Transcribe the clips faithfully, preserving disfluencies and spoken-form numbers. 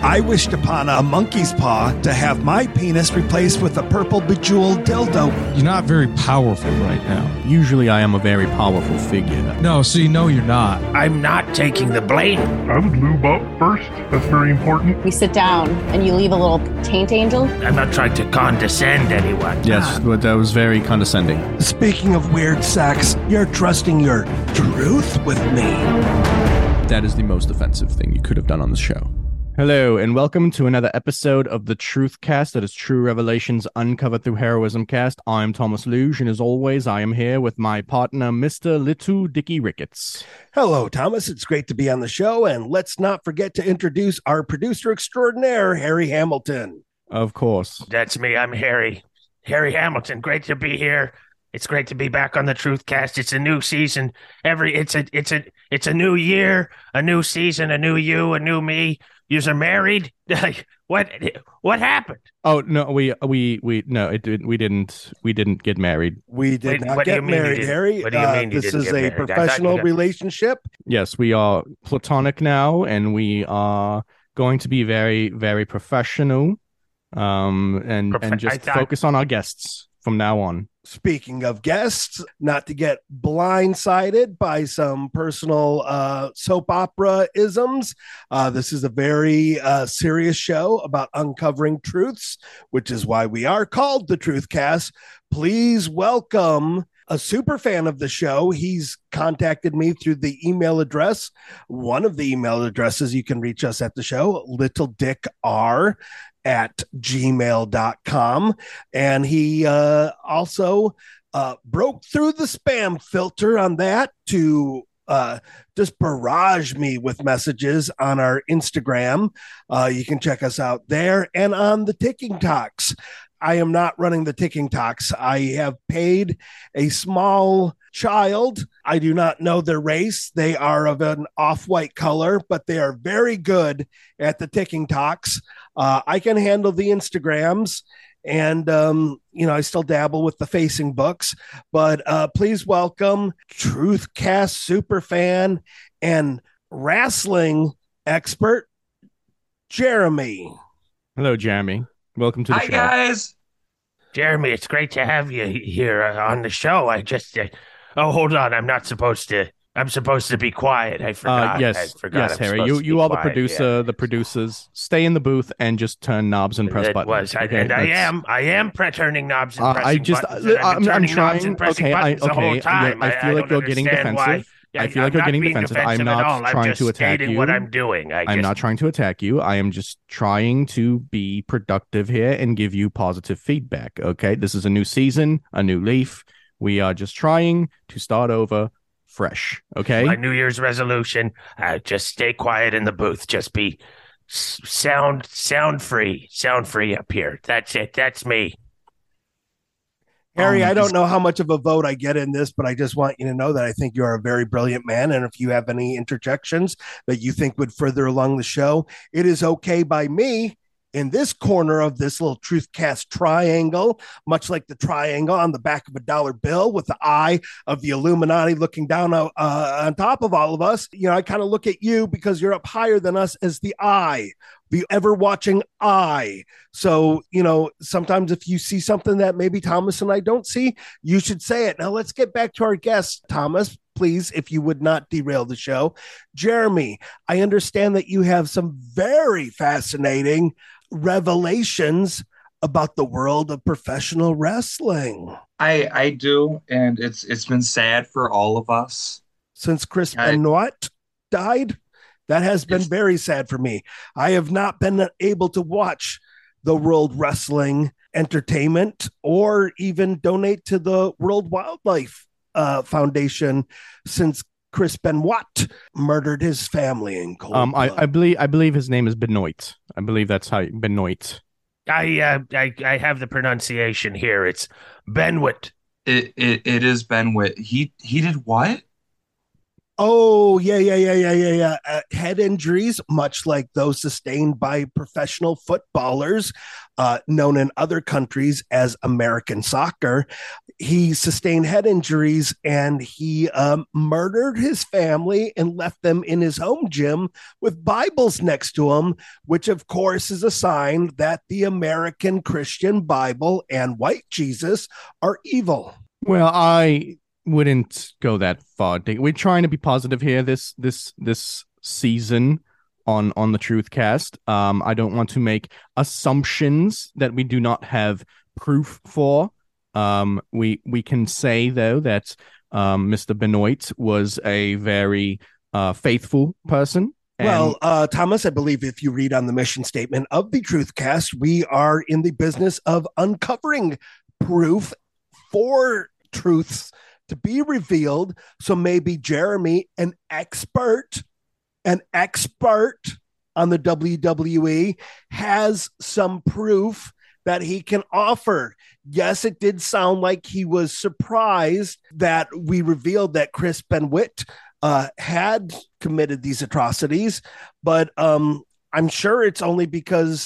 I wished upon a monkey's paw to have my penis replaced with a purple bejeweled dildo. You're not very powerful right now. Usually I am a very powerful figure. No, see, no, you're not. I'm not taking the blame. I would lube up first. That's very important. We sit down and you leave a little taint angel. I'm not trying to condescend anyone. Yes, but that was very condescending. Speaking of weird sex, you're trusting your truth with me. That is the most offensive thing you could have done on the show. Hello, and welcome to another episode of the Truth Cast, that is True Revelations Uncovered Through Heroism Cast. I'm Thomas Luge, and as always, I am here with my partner, Mister Little Dicky Ricketts. Hello, Thomas. It's great to be on the show, and let's not forget to introduce our producer extraordinaire, Harry Hamilton. Of course. That's me. I'm Harry. Harry Hamilton. Great to be here. It's great to be back on the Truth Cast. It's a new season. Every it's a it's a it's a new year, a new season, a new you, a new me. You're married. Like what? What happened? Oh no, we we we no, it didn't. We didn't. We didn't get married. We did Wait, not get married, Harry. What do you mean? Uh, you this is a married? professional got... relationship. Yes, we are platonic now, and we are going to be very, very professional. Um, and Prof- and just thought... focus on our guests from now on. Speaking of guests, not to get blindsided by some personal uh, soap opera isms, uh, this is a very uh, serious show about uncovering truths, which is why we are called the Truth Cast. Please welcome a super fan of the show. He's contacted me through the email address, one of the email addresses you can reach us at the show, little dick r at gmail dot com, and he uh, also uh, broke through the spam filter on that to uh, just barrage me with messages on our Instagram. Uh, you can check us out there and on the Ticking Talks. I am not running the Ticking Talks. I have paid a small child. I do not know their race. They are of an off-white color, but they are very good at the Ticking Talks. Uh, I can handle the Instagrams, and, um, you know, I still dabble with the facing books, but uh, please welcome Truthcast superfan and wrestling expert, Jeremy. Hello, Jeremy. Welcome to the Hi, show. Hi, guys. Jeremy, it's great to have you here on the show. I just, uh, oh, hold on. I'm not supposed to. I'm supposed to be quiet. I forgot. Uh, yes, I forgot. Yes, I'm Harry. You you are quiet. the producer. Yeah. The producers stay in the booth and just turn knobs and press that buttons. Was, I, okay, and I am I am pre- turning knobs and uh, pressing I just, buttons. I'm, I'm, I'm trying. And pressing okay, buttons I, okay. The whole time. I, I feel I, like I you're getting defensive. Why. I feel I'm like you're getting defensive. defensive. I'm not I'm trying to attack you. What I'm doing. I just... I'm not trying to attack you. I am just trying to be productive here and give you positive feedback. Okay, this is a new season, a new leaf. We are just trying to start over. Fresh, okay? My New Year's resolution, uh, just stay quiet in the booth. Just be s- sound sound free, sound free up here. That's it. That's me. Harry, um, I don't know how much of a vote I get in this, but I just want you to know that I think you are a very brilliant man. And if you have any interjections that you think would further along the show, it is okay by me. In this corner of this little Truthcast triangle, much like the triangle on the back of a dollar bill with the eye of the Illuminati looking down uh, on top of all of us, you know, I kind of look at you because you're up higher than us as the eye, the ever-watching eye. So, you know, sometimes if you see something that maybe Thomas and I don't see, you should say it. Now, let's get back to our guest, Thomas. please, if you would not derail the show. Jeremy, I understand that you have some very fascinating revelations about the world of professional wrestling. I, I do, and it's it's been sad for all of us. Since Chris I, Benoit died, that has been very sad for me. I have not been able to watch the World Wrestling Entertainment or even donate to the World Wildlife uh, Foundation since Chris Benoit murdered his family in cold um, blood. I, I believe I believe his name is Benoit. I believe that's how Benoit. I, uh, I I have the pronunciation here. It's Benoit. It it, it is Benoit. He he did what? Oh, yeah, yeah, yeah, yeah, yeah, yeah. Uh, head injuries, much like those sustained by professional footballers, uh, known in other countries as American soccer. He sustained head injuries and he um, murdered his family and left them in his home gym with Bibles next to him, which, of course, is a sign that the American Christian Bible and white Jesus are evil. Well, I... wouldn't go that far. We're trying to be positive here this this this season on on the Truthcast. Um, I don't want to make assumptions that we do not have proof for. Um, we we can say though that um, Mister Benoit was a very uh, faithful person. And well, uh, Thomas, I believe if you read on the mission statement of the Truthcast, we are in the business of uncovering proof for truths to be revealed. So maybe Jeremy, an expert, an expert on the W W E, has some proof that he can offer. Yes, it did sound like he was surprised that we revealed that Chris Benoit uh, had committed these atrocities, but um, I'm sure it's only because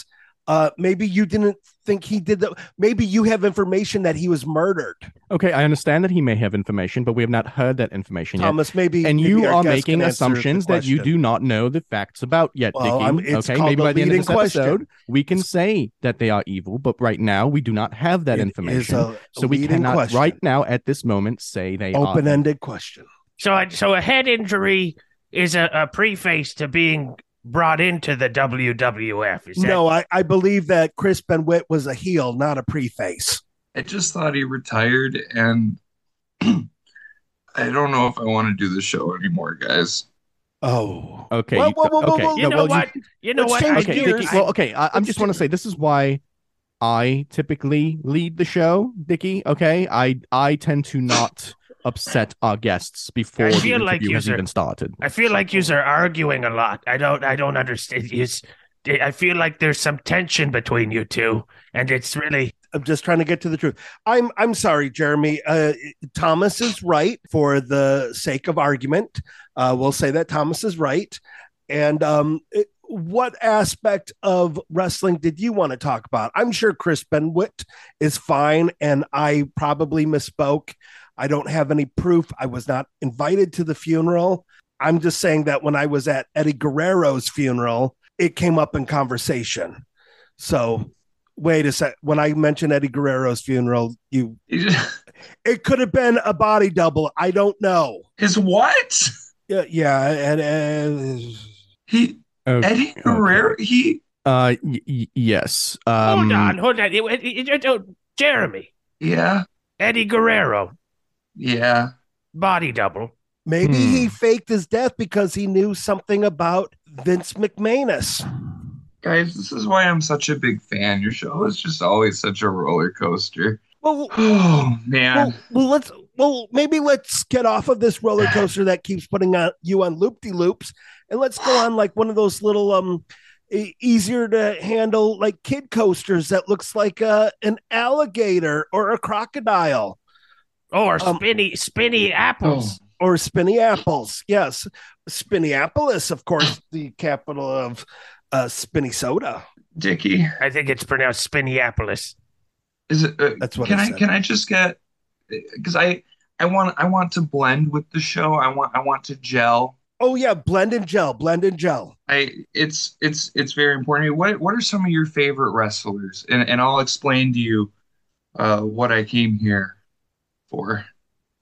Uh, maybe you didn't think he did that. Maybe you have information that he was murdered. Okay, I understand that he may have information, but we have not heard that information yet. Thomas, maybe. And you are making assumptions that you do not know the facts about yet, Dicky. Well, it's called a leading question. Okay, maybe by the end of this episode, we can say that they are evil, but right now we do not have that information. So we cannot right now at this moment say they are. Open-ended question. So, so a head injury is a, a preface to being brought into the W W F. Is that- no, I, I believe that Chris Benoit was a heel, not a preface. I just thought he retired, and I don't know if I want to do the show anymore, guys. Oh, okay. Whoa, whoa, whoa, whoa, okay. Whoa, whoa, you, no, know well, what? you, you know what? You know what? Okay, Dicky, well, okay. I I'm just want to say this is why I typically lead the show, Dicky. Okay, I I tend to not upset our guests before the interview like has even started. I feel like you're arguing a lot. I don't. I don't understand. Yous, I feel like there's some tension between you two, and it's really. I'm just trying to get to the truth. I'm. I'm sorry, Jeremy. Uh, Thomas is right. For the sake of argument, uh, we'll say that Thomas is right. And um, it, what aspect of wrestling did you want to talk about? I'm sure Chris Benoit is fine, and I probably misspoke. I don't have any proof. I was not invited to the funeral. I'm just saying that when I was at Eddie Guerrero's funeral, it came up in conversation. So wait a sec. When I mentioned Eddie Guerrero's funeral, you, it could have been a body double. I don't know. His what? Yeah. Yeah. And uh, he, okay, Eddie Guerrero, okay. he, uh, y- y- yes. Um, hold on. Hold on. It, it, it, oh, Jeremy. Yeah. Eddie Guerrero. Yeah. Body double. Maybe hmm. he faked his death because he knew something about Vince McMahonus. Guys, this is why I'm such a big fan. Your show is just always such a roller coaster. Well, oh, man. Well, well, let's. Well, maybe let's get off of this roller coaster that keeps putting on, you on loop-de-loops, and let's go on like one of those little um easier to handle like kid coasters that looks like a, an alligator or a crocodile. Or spinny, um, spinny apples. Oh. Or spinny apples, yes. Spinneapolis, of course, the capital of uh, spinny soda. Dicky, I think it's pronounced Spinneapolis. Is it? Uh, That's what. Can I, I can I just get? Because I I want I want to blend with the show. I want I want to gel. Oh yeah, blend and gel, blend and gel. I it's it's it's very important. What what are some of your favorite wrestlers? And and I'll explain to you uh, what I came here for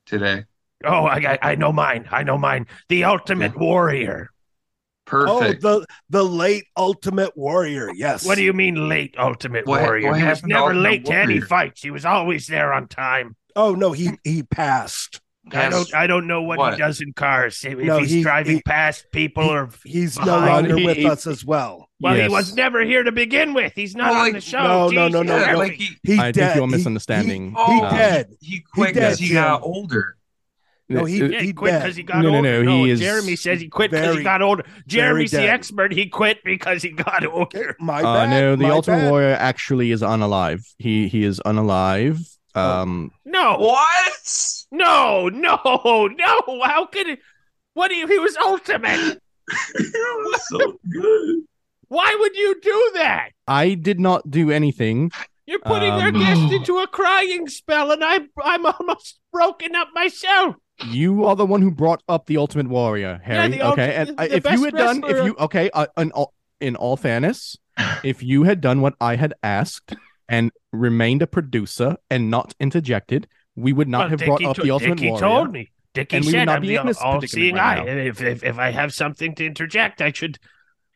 today. Oh, I I know mine. I know mine. The Ultimate Warrior. Perfect. Oh, the the late Ultimate Warrior. Yes. What do you mean late Ultimate what, Warrior? What he was never late to any fights. He was always there on time. Oh no, he he passed. Yes. I don't I don't know what, what he does in cars. If no, he's he, driving he, past people he, or he's behind. no longer with he, us as well. Well, yes. He was never here to begin with. He's not well, on like, the show. No, Jeez, no, no, no, yeah, no. Like he, he I dead. think you're misunderstanding. He, he, he uh, dead. He quit because he, he got older. No, he, yeah, he quit because he got no, older. No, no, no. He no Jeremy is says he quit because he got older. Jeremy's the expert. He quit because he got older. My bad. Uh, no, the My Ultimate bad. Warrior actually is unalive. He he is unalive. Um, no, what? No, no, no! How could it? What do you? He was ultimate. It was so good. Why would you do that? I did not do anything. You're putting um, their guest into a crying spell, and I, I'm almost broken up myself. You are the one who brought up the Ultimate Warrior, Harry. Yeah, okay, ult- and the, I, the if you had done, if you okay, uh, in, all, in all fairness, if you had done what I had asked and remained a producer and not interjected. We would not well, have Dickie brought up to- the Ultimate Dickie Warrior. Told me. Dickie said, "I'm the all-seeing eye. If, if if I have something to interject, I should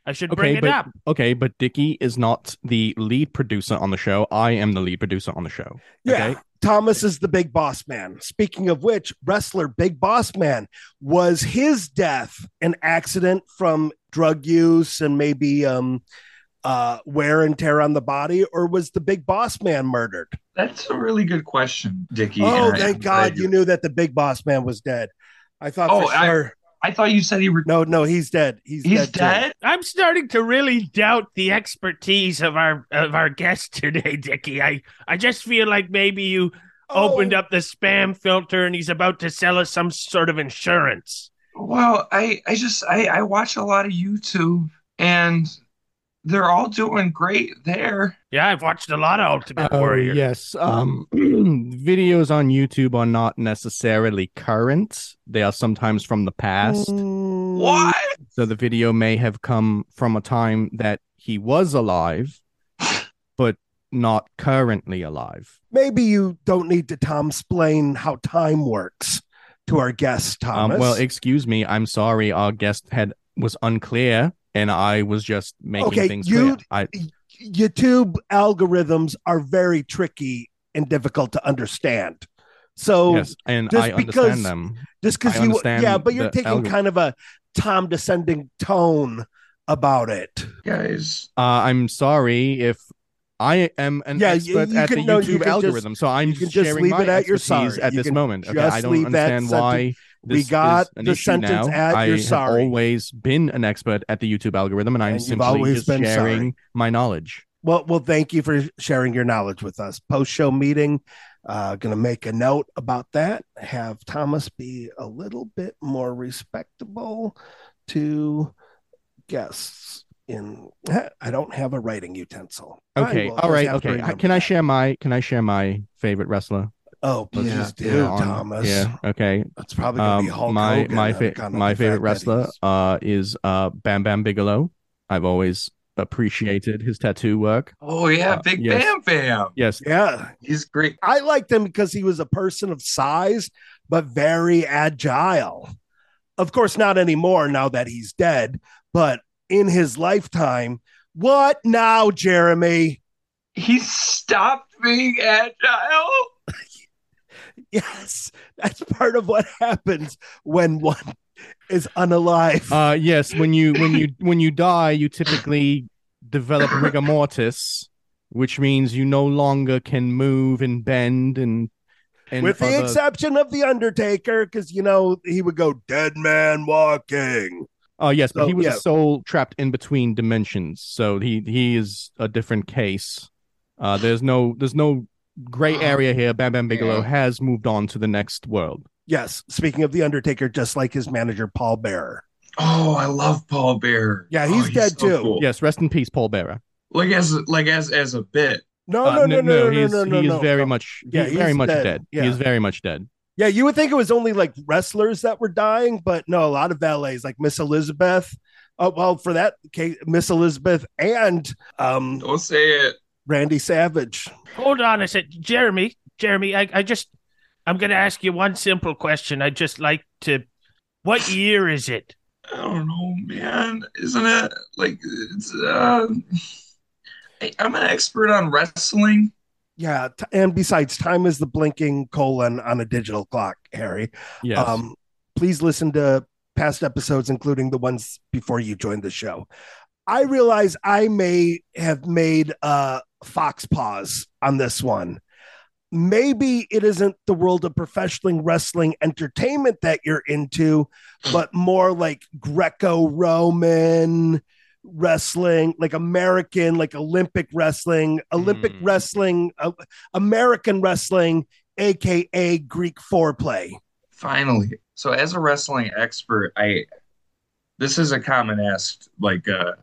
I should okay, bring but, it up." Okay, but Dickie is not the lead producer on the show. I am the lead producer on the show. Yeah, okay? Thomas is the big boss man. Speaking of which, wrestler Big Boss Man, was his death an accident from drug use and maybe um uh wear and tear on the body, or was the Big Boss Man murdered? That's a really good question, Dickie. Oh, and thank I, God I, you knew that the Big Boss Man was dead. I thought oh, for sure. I, I thought you said he were... No, no, he's dead. He's, he's dead. dead? I'm starting to really doubt the expertise of our of our guest today, Dickie. I, I just feel like maybe you oh. opened up the spam filter and he's about to sell us some sort of insurance. Well, I, I just I, I watch a lot of YouTube and they're all doing great there. Yeah, I've watched a lot of Ultimate uh, Warrior. Yes. Um, videos on YouTube are not necessarily current. They are sometimes from the past. What? So the video may have come from a time that he was alive, but not currently alive. Maybe you don't need to Tom-splain how time works to our guest, Thomas. Um, well, excuse me. I'm sorry. Our guest had was unclear. And I was just making okay, things you, clear. I, YouTube algorithms are very tricky and difficult to understand. So, yes, and just I because, understand them. Just because you, yeah, but you're taking algorithm. kind of a Tom descending tone about it, guys. Uh, I'm sorry if I am an yeah, expert you, you at can, the no, YouTube you algorithm, just, so I'm you can sharing just leave my it at expertise at you this moment. Okay, I don't understand why. This we got the sentence now. at I you're sorry. I have always been an expert at the YouTube algorithm, and, and I'm simply just sharing sorry. my knowledge. Well, well, thank you for sharing your knowledge with us. Post-show meeting, uh, going to make a note about that. Have Thomas be a little bit more respectable to guests. In I don't have a writing utensil. Okay, all right, okay. Can I share my? Can I share my favorite wrestler? Oh, please yeah, do, yeah, Thomas. Yeah, okay. That's probably going to be Hulk um, my, Hogan. My, fa- kind of my favorite wrestler uh, is uh, Bam Bam Bigelow. I've always appreciated his tattoo work. Oh, yeah. Uh, Big yes. Bam Bam. Yes. Yeah. He's great. I liked him because he was a person of size, but very agile. Of course, not anymore now that he's dead, but in his lifetime. What now, Jeremy? He stopped being agile. Yes, that's part of what happens when one is unalive. Uh, yes, when you when you when you die, you typically develop rigor mortis, which means you no longer can move and bend and. and With the other... exception of the Undertaker, because you know he would go dead man walking. Oh uh, yes, so, but he was yeah. a soul trapped in between dimensions, so he he is a different case. Uh, there's no there's no. Great area here. Bam Bam Bigelow yeah. has moved on to the next world. Yes. Speaking of the Undertaker, just like his manager, Paul Bearer. Oh, I love Paul Bearer. Yeah, he's, oh, he's dead so too. Cool. Yes, rest in peace, Paul Bearer. Like as like as as a bit. No, uh, no, no, no, no, no, no, no. He is very much. Yeah, he's very much dead. He is very much dead. Yeah, you would think it was only like wrestlers that were dying, but no, a lot of valets like Miss Elizabeth. Oh well, for that case, Miss Elizabeth and um. Don't say it. Randy Savage. Hold on a sec, Jeremy. Jeremy, I, I just I'm going to ask you one simple question. I just like to, what year is it? I don't know, man. Isn't it like, it's, uh, I'm an expert on wrestling. Yeah. T- and besides, time is the blinking colon on a digital clock, Harry. Yes. Um, please listen to past episodes, including the ones before you joined the show. I realize I may have made uh, fox paws on this one. Maybe it isn't the world of professional wrestling entertainment that you're into, but more like Greco-Roman wrestling, like American, like Olympic wrestling, Olympic mm. wrestling, uh, American wrestling, A K A Greek foreplay. Finally. So as a wrestling expert, I, this is a common asked, like, uh,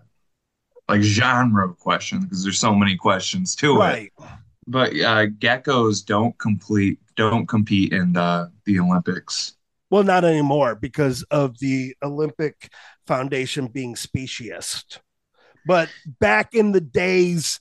like genre question, because there's so many questions to right. it. But uh, geckos don't complete, don't compete in the, the Olympics. Well, not anymore because of the Olympic Foundation being speciesist. But back in the days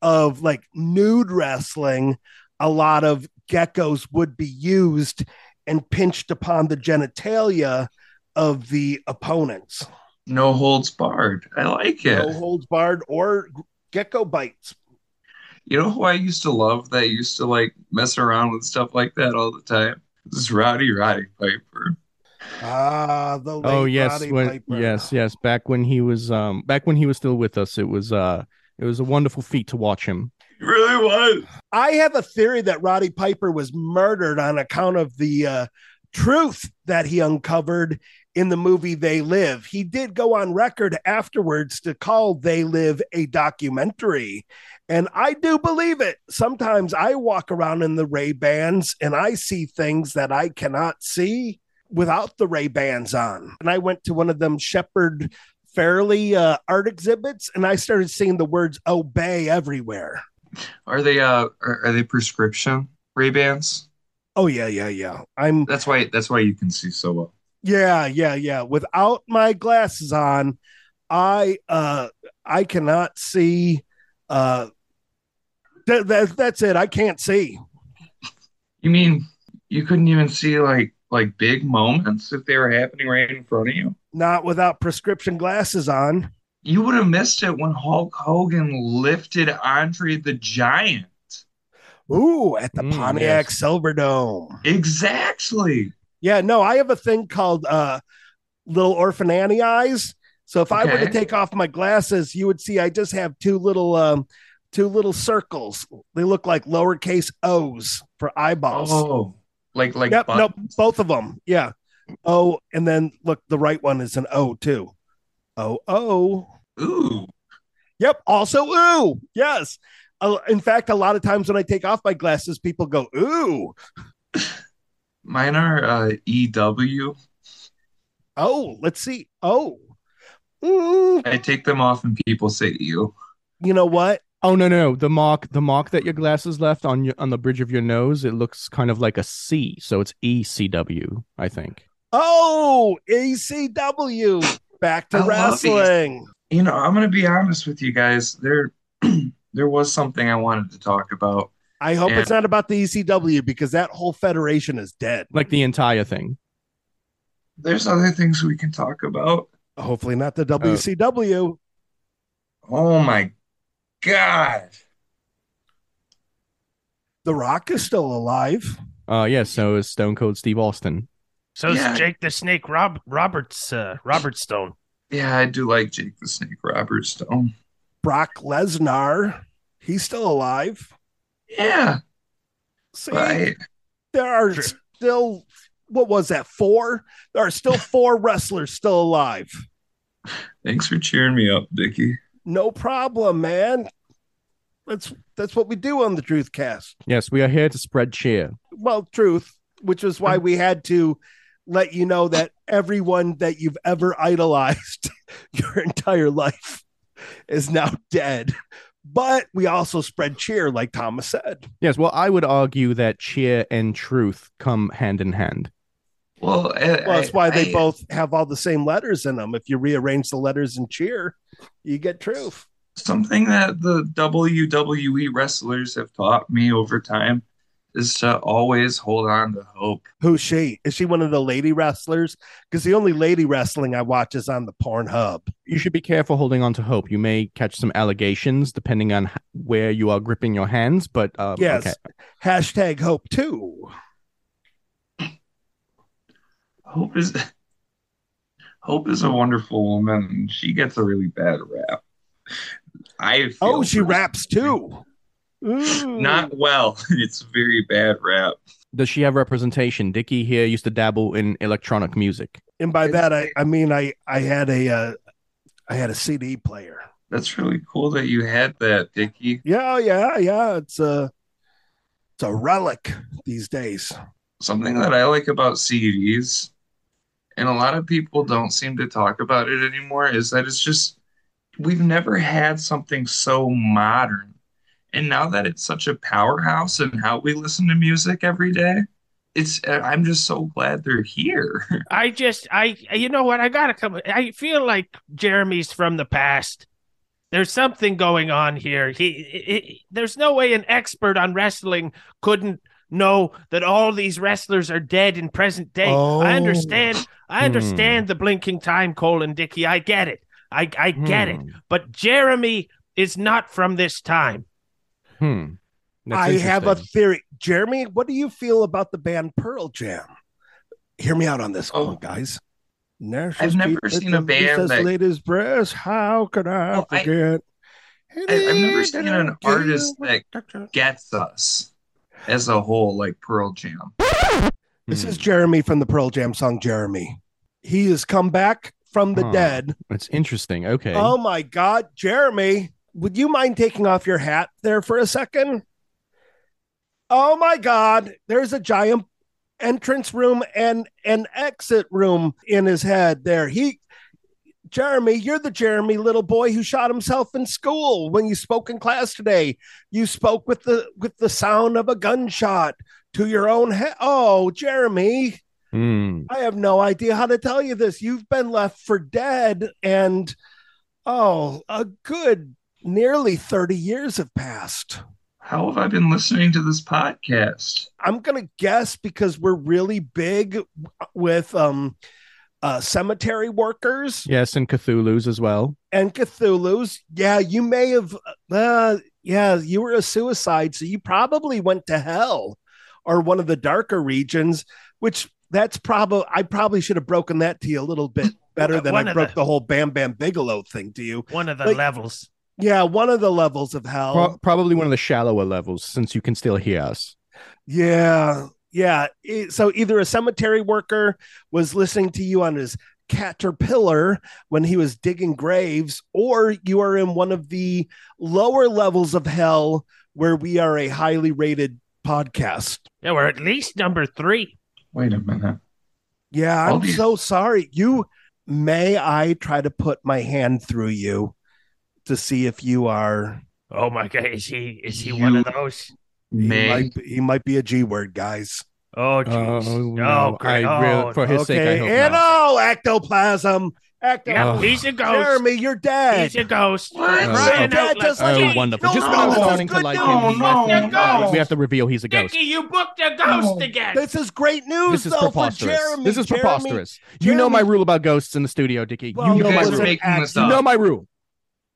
of like nude wrestling, a lot of geckos would be used and pinched upon the genitalia of the opponents. No holds barred. I like it. No holds barred or gecko bites. You know who I used to love that used to like mess around with stuff like that all the time? This is Roddy Roddy Piper. Ah, the late oh yes, Roddy when, Piper. yes, yes. Back when he was, um, back when he was still with us, it was, uh, it was a wonderful feat to watch him. It really was. I have a theory that Roddy Piper was murdered on account of the uh, truth that he uncovered in the movie They Live. He did go on record afterwards to call They Live a documentary. And I do believe it. Sometimes I walk around in the Ray-Bans and I see things that I cannot see without the Ray-Bans on. And I went to one of them Shepard Fairey uh, art exhibits and I started seeing the words obey everywhere. Are they uh are, are they prescription Ray-Bans? Oh yeah, yeah, yeah. I'm That's why that's why you can see so well. Yeah, yeah, yeah. Without my glasses on, I uh, I cannot see. Uh, th- th- that's it. I can't see. You mean you couldn't even see like like big moments if they were happening right in front of you? Not without prescription glasses on. You would have missed it when Hulk Hogan lifted Andre the Giant. Ooh, at the mm, Pontiac yes. Silverdome. Exactly. Yeah, no, I have a thing called uh, Little Orphan Annie eyes. So if okay. I were to take off my glasses, you would see I just have two little um, two little circles. They look like lowercase O's for eyeballs. Oh, like like yep, nope, both of them. Yeah. Oh, and then look, the right one is an O too. Oh, oh. Ooh. Yep. Also, ooh. Yes. Uh, in fact, a lot of times when I take off my glasses, people go, ooh. Mine are uh, E W. Oh, let's see. Oh. Mm. I take them off and people say you. You know what? Oh, no, no. The mark the mark that your glasses left on your, on the bridge of your nose, it looks kind of like a C. So it's E C W, I think. Oh, E C W. Back to I wrestling. You know, I'm going to be honest with you guys. There, there was something I wanted to talk about. I hope and, it's not about the E C W because that whole federation is dead. Like the entire thing. There's other things we can talk about. Hopefully not the W C W. Oh, oh my God. The Rock is still alive. Uh, yeah, so is Stone Cold Steve Austin. So yeah. is Jake the Snake Rob- Roberts, uh, Robert Stone. Yeah, I do like Jake the Snake Robert Stone. Brock Lesnar. He's still alive. Yeah. See, right. there are True. still, what was that, four? There are still four wrestlers still alive. Thanks for cheering me up, Dicky. No problem, man. That's that's what we do on the Truthcast. Yes, we are here to spread cheer. Well, truth, which is why we had to let you know that everyone that you've ever idolized your entire life is now dead. But we also spread cheer, like Thomas said. Yes, well, I would argue that cheer and truth come hand in hand. Well, I, well that's why I, they I, both have all the same letters in them. If you rearrange the letters in cheer, you get truth. Something that the W W E wrestlers have taught me over time is to always hold on to hope. Who's she? Is she one of the lady wrestlers? Because the only lady wrestling I watch is on the Pornhub. You should be careful holding on to hope. You may catch some allegations depending on where you are gripping your hands. But um, yes, okay. Hashtag hope too. Hope is hope is a wonderful woman. She gets a really bad rap. I oh, she raps too. Ooh. Not well. It's a very bad rap. Does she have representation? Dickie here used to dabble in electronic music. And by that, I, I mean, I, I had a uh, I had a C D player. That's really cool that you had that, Dickie. Yeah, yeah, yeah. It's a, it's a relic these days. Something that I like about C Ds, and a lot of people don't seem to talk about it anymore, is that it's just, we've never had something so modern. And now that it's such a powerhouse in how we listen to music every day, it's I'm just so glad they're here. I just, I, you know what? I got to come. I feel like Jeremy's from the past. There's something going on here. He, he there's no way an expert on wrestling couldn't know that all these wrestlers are dead in present day. Oh. I understand. I understand mm. the blinking time, Cole and Dickie. I get it. I, I get mm. it. But Jeremy is not from this time. Hmm. I have a theory. Jeremy, what do you feel about the band Pearl Jam? Hear me out on this oh. one, guys. Nash I've never seen a band that... Latest breast, how could I well, forget? I, I, I've never seen an artist that gets us as a whole like Pearl Jam. This hmm. is Jeremy from the Pearl Jam song, Jeremy. He has come back from the huh. dead. That's interesting. Okay. Oh, my God. Jeremy. Would you mind taking off your hat there for a second? Oh, my God. There's a giant entrance room and an exit room in his head there. He, Jeremy, you're the Jeremy little boy who shot himself in school. When you spoke in class today, you spoke with the with the sound of a gunshot to your own head. Oh, Jeremy, mm. I have no idea how to tell you this. You've been left for dead. And, oh, a good nearly thirty years have passed. How have I been listening to this podcast? I'm going to guess because we're really big with um, uh, cemetery workers. Yes, and Cthulhu's as well. And Cthulhu's. Yeah, you may have. Uh, yeah, you were a suicide, so you probably went to hell or one of the darker regions, which that's probably I probably should have broken that to you a little bit better than I broke the, the whole Bam Bam Bigelow thing to you. One of the but, levels. Yeah, one of the levels of hell. Pro- probably one of the shallower levels, since you can still hear us. Yeah, yeah. So either a cemetery worker was listening to you on his caterpillar when he was digging graves, or you are in one of the lower levels of hell where we are a highly rated podcast. Yeah, we're at least number three. Wait a minute. Yeah, I'm I'll so be- sorry. You, may I try to put my hand through you? To see if you are. Oh my God, is he is he you, one of those? He might, he might be a G word, guys. Oh jeez. Oh, no, great. I really, for his okay. sake, I hope and not. Oh, ectoplasm. Ectoplasm. Oh. He's a ghost. Jeremy, you're dead. He's a ghost. What? Oh, Ryan, okay. dead, just oh, like oh wonderful. No, just no, starting to like no, him. No, no, no. We have to reveal he's a ghost. Dickie, you booked a ghost oh. again. This is great news. This is though, preposterous. For Jeremy. This is Jeremy, preposterous. Jeremy. You know my rule about ghosts in the studio, Dickie. Well, you know my rule. You know my rule.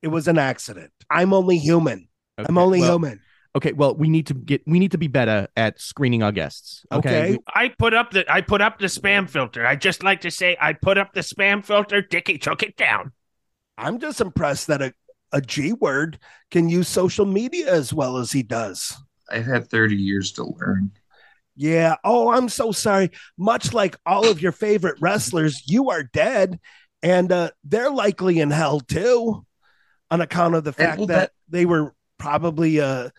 It was an accident. I'm only human. Okay, I'm only well, human. Okay, well, we need to get we need to be better at screening our guests. Okay. okay. I put up the I put up the spam filter. I just like to say I put up the spam filter. Dickie took it down. I'm just impressed that a, a G word can use social media as well as he does. I've had thirty years to learn. Yeah. Oh, I'm so sorry. Much like all of your favorite wrestlers, you are dead, and uh, they're likely in hell too. On account of the fact that, that they were probably uh,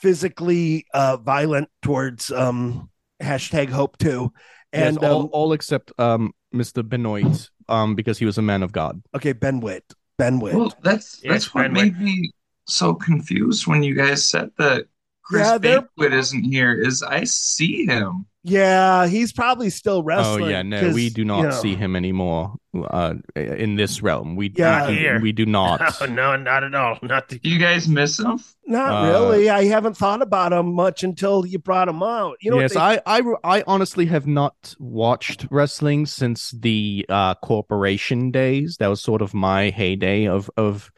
physically uh, violent towards um, hashtag hope too. And yes, all, um, all except um, Mister Benoit, um, because he was a man of God. Okay, Benoit. Benoit. Well, that's that's yes, what Benoit. Made me so confused when you guys said that Chris yeah, Benoit isn't here, is I see him. Yeah, he's probably still wrestling. Oh yeah, no, we do not you know, see him anymore uh, in this realm. We yeah, do, here. we do not. No, no, not at all. Not the- you guys miss him? Not uh, really. I haven't thought about him much until you brought him out. You know? Yes, they- I, I, I honestly have not watched wrestling since the uh, corporation days. That was sort of my heyday of of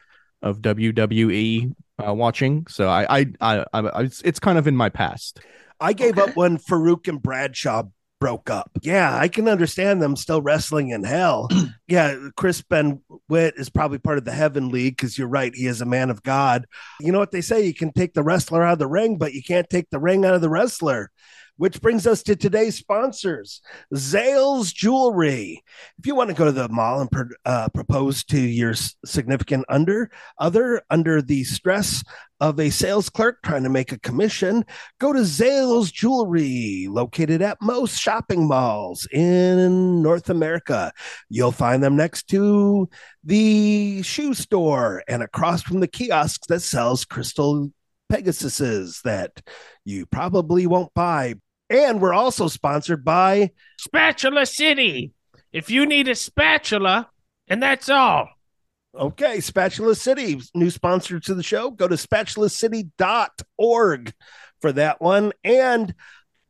of W W E uh, watching. So I, I, I, I, it's it's kind of in my past. I gave okay. up when Farouk and Bradshaw broke up. Yeah, I can understand them still wrestling in hell. Yeah, Chris Benoit is probably part of the Heaven League because you're right. He is a man of God. You know what they say? You can take the wrestler out of the ring, but you can't take the ring out of the wrestler. Which brings us to today's sponsors, Zales Jewelry. If you want to go to the mall and uh, propose to your significant under, other under the stress of a sales clerk trying to make a commission, go to Zales Jewelry, located at most shopping malls in North America. You'll find them next to the shoe store and across from the kiosks that sells crystal Pegasuses that you probably won't buy. And we're also sponsored by Spatula City. If you need a spatula, and that's all. Okay, Spatula City, new sponsor to the show. Go to spatula city dot org for that one. And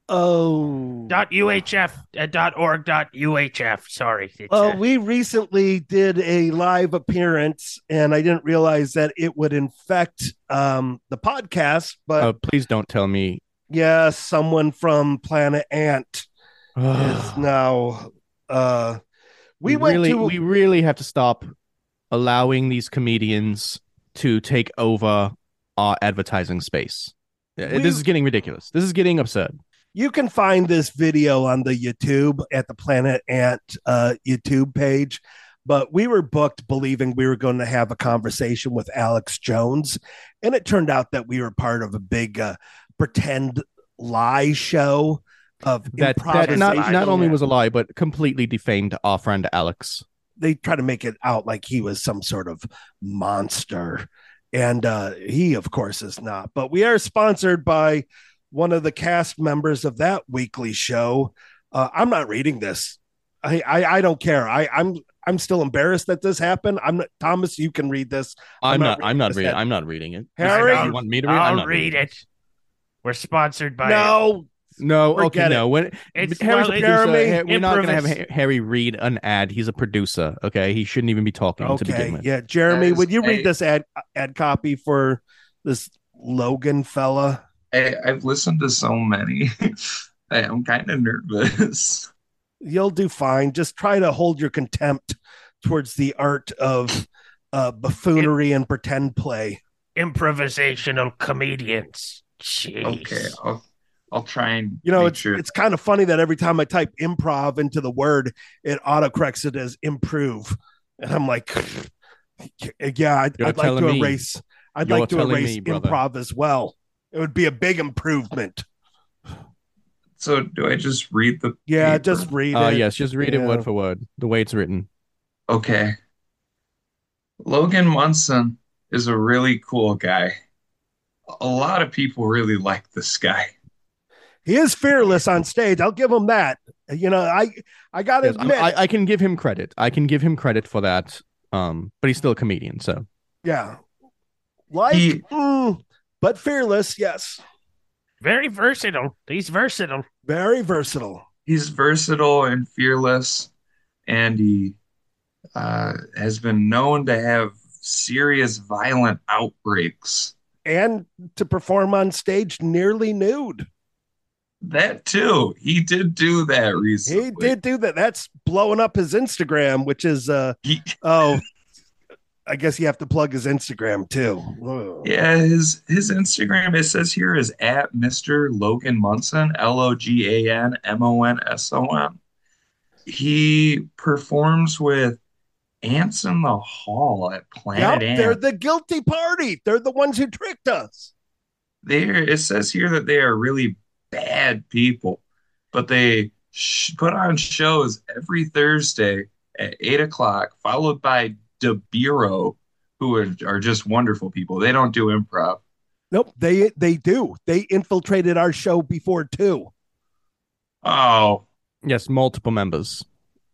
oh, .uhf, uh, .org, .uhf, sorry. Well, uh, we recently did a live appearance, and I didn't realize that it would infect um, the podcast. But oh, please don't tell me. Yeah, someone from Planet Ant is now. Uh, we, we went really, to. We really have to stop allowing these comedians to take over our advertising space. We, this is getting ridiculous. This is getting absurd. You can find this video on the YouTube at the Planet Ant uh, YouTube page. But we were booked believing we were going to have a conversation with Alex Jones. And it turned out that we were part of a big uh, pretend lie show of that, improvisation. That not, not only was a lie, but completely defamed our friend Alex. They try to make it out like he was some sort of monster. And uh, he, of course, is not. But we are sponsored by one of the cast members of that weekly show. Uh, I'm not reading this. I, I, I don't care. I, I'm I'm still embarrassed that this happened. I'm not, Thomas, you can read this. I'm, I'm not. not I'm not reading. I'm not reading it. Harry, you want me to read? I'll I'm not read it. it. We're sponsored by. No, it. no. Forget okay, it. no. When it's Harry's well, a producer, we're not going to have Harry read an ad. He's a producer. Okay, he shouldn't even be talking okay, to begin with. Yeah, Jeremy, would you read a, this ad ad copy for this Logan fella? I, I've listened to so many. I, I'm kind of nervous. You'll do fine. Just try to hold your contempt towards the art of uh, buffoonery and pretend play. Improvisational comedians. Jeez. Okay, I'll, I'll try and. You know, it's sure. it's kind of funny that every time I type improv into the word, it autocorrects it as improve, and I'm like, yeah, I'd, I'd like to erase. Me. I'd You're like to erase me, improv brother. as well. It would be a big improvement. So do I just read the Yeah, paper? just read it. Uh, yes, just read yeah. it word for word, the way it's written. Okay. Logan Munson is a really cool guy. A lot of people really like this guy. He is fearless on stage. I'll give him that. You know, I I got to yes, admit. I, I can give him credit. I can give him credit for that. Um, but he's still a comedian, so. Yeah. Like, he, mm, but fearless, yes. Very versatile. He's versatile. Very versatile. He's versatile and fearless, and he uh, has been known to have serious violent outbreaks. And to perform on stage nearly nude. That, too. He did do that recently. He did do that. That's blowing up his Instagram, which is, uh, he- oh, I guess you have to plug his Instagram too. Whoa. Yeah, his his Instagram, it says here, is at Mister Logan Munson, L O G A N M O N S O N. He performs with Ants in the Hall at Planet yep, Ant. They're the guilty party. They're the ones who tricked us. They're, it says here that they are really bad people, but they sh- put on shows every Thursday at eight o'clock, followed by DeBiro, who are, are just wonderful people. They don't do improv. Nope, they they do. They infiltrated our show before too. Oh. Yes, multiple members.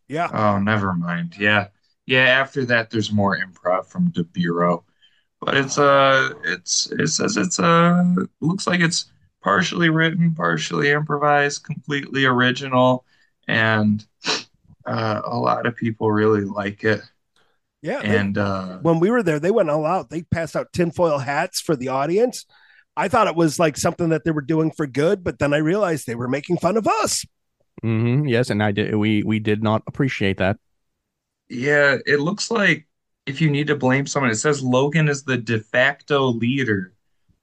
Yeah. Oh, never mind. Yeah. Yeah, after that, there's more improv from De Bureau. But it's uh, it's it says it's uh, looks like it's partially written, partially improvised, completely original, and uh, a lot of people really like it. Yeah, and they, uh, when we were there, they went all out. They passed out tinfoil hats for the audience. I thought it was like something that they were doing for good, but then I realized they were making fun of us. Mm-hmm, yes, and I did. We we did not appreciate that. Yeah, it looks like. If you need to blame someone, it says Logan is the de facto leader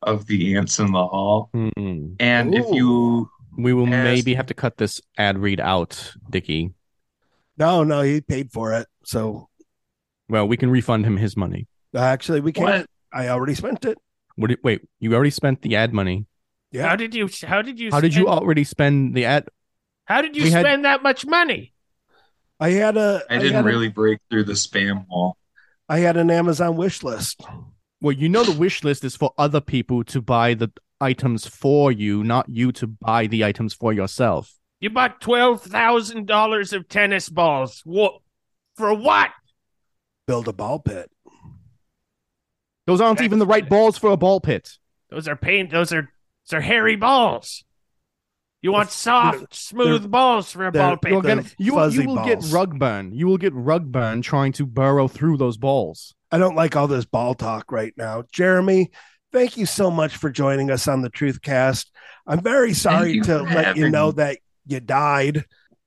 of the Ants in the Hall. Mm-mm. And Ooh. if you... We will ask... maybe have to cut this ad read out, Dicky. No, no, he paid for it. So, well, we can refund him his money. Actually, we can't. What? I already spent it. What did, wait, you already spent the ad money? Yeah. How did you... How did you, how spend... did you already spend the ad... How did you we spend had... that much money? I had a... I, I didn't really a... break through the spam wall. I had an Amazon wish list. Well, you know, the wish list is for other people to buy the items for you, not you to buy the items for yourself. You bought twelve thousand dollars of tennis balls. What? For what? Build a ball pit. Those aren't That's even the right balls for a ball pit. Those are paint. Those are, those are hairy balls. You want soft, smooth balls for a ball pit. Gonna, you, you will balls. get rug burn. You will get rug burn trying to burrow through those balls. I don't like all this ball talk right now. Jeremy, thank you so much for joining us on the Truthcast. I'm very sorry to let you know that you died,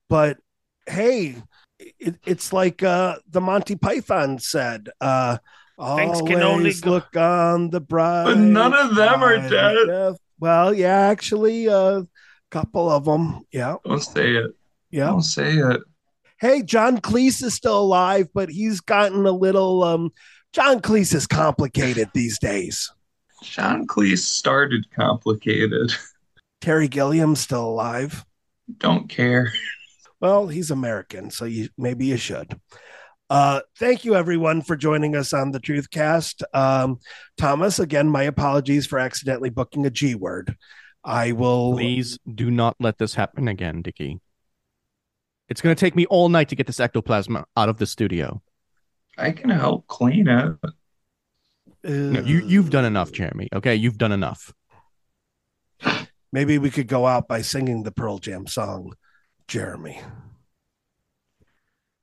but hey, it, it's like uh, the Monty Python said, uh, always can only go- look on the bright. But none of them are dead. Death. Well, yeah, actually... Uh, Couple of them, yeah. Don't say it. Yeah, don't say it. Hey, John Cleese is still alive, but he's gotten a little. Um, John Cleese is complicated these days. John Cleese started complicated. Terry Gilliam's still alive. Don't care. Well, he's American, so you maybe you should. Uh, thank you, everyone, for joining us on the Truthcast. Um, Thomas, again, my apologies for accidentally booking a G word. I will. Please do not let this happen again, Dicky. It's going to take me all night to get this ectoplasm out of the studio. I can help clean it. Uh... No, you, you've done enough, Jeremy. Okay, you've done enough. Maybe we could go out by singing the Pearl Jam song, Jeremy.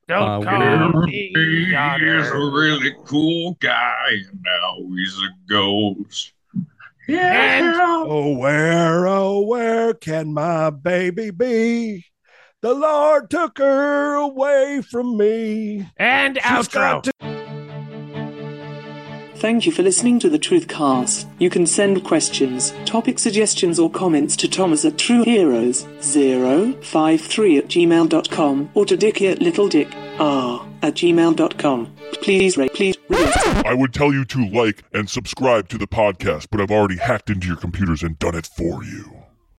Don't uh, call me. He's a really cool guy, and now he's a ghost. Yeah. And oh, where, oh, where can my baby be? The Lord took her away from me. And outro. To- Thank you for listening to the Truthcast. You can send questions, topic suggestions, or comments to Thomas at trueheroes zero five three at gmail dot com or to Dicky at littledickr at gmail dot com. Please rate, please rate. I would tell you to like and subscribe to the podcast, but I've already hacked into your computers and done it for you.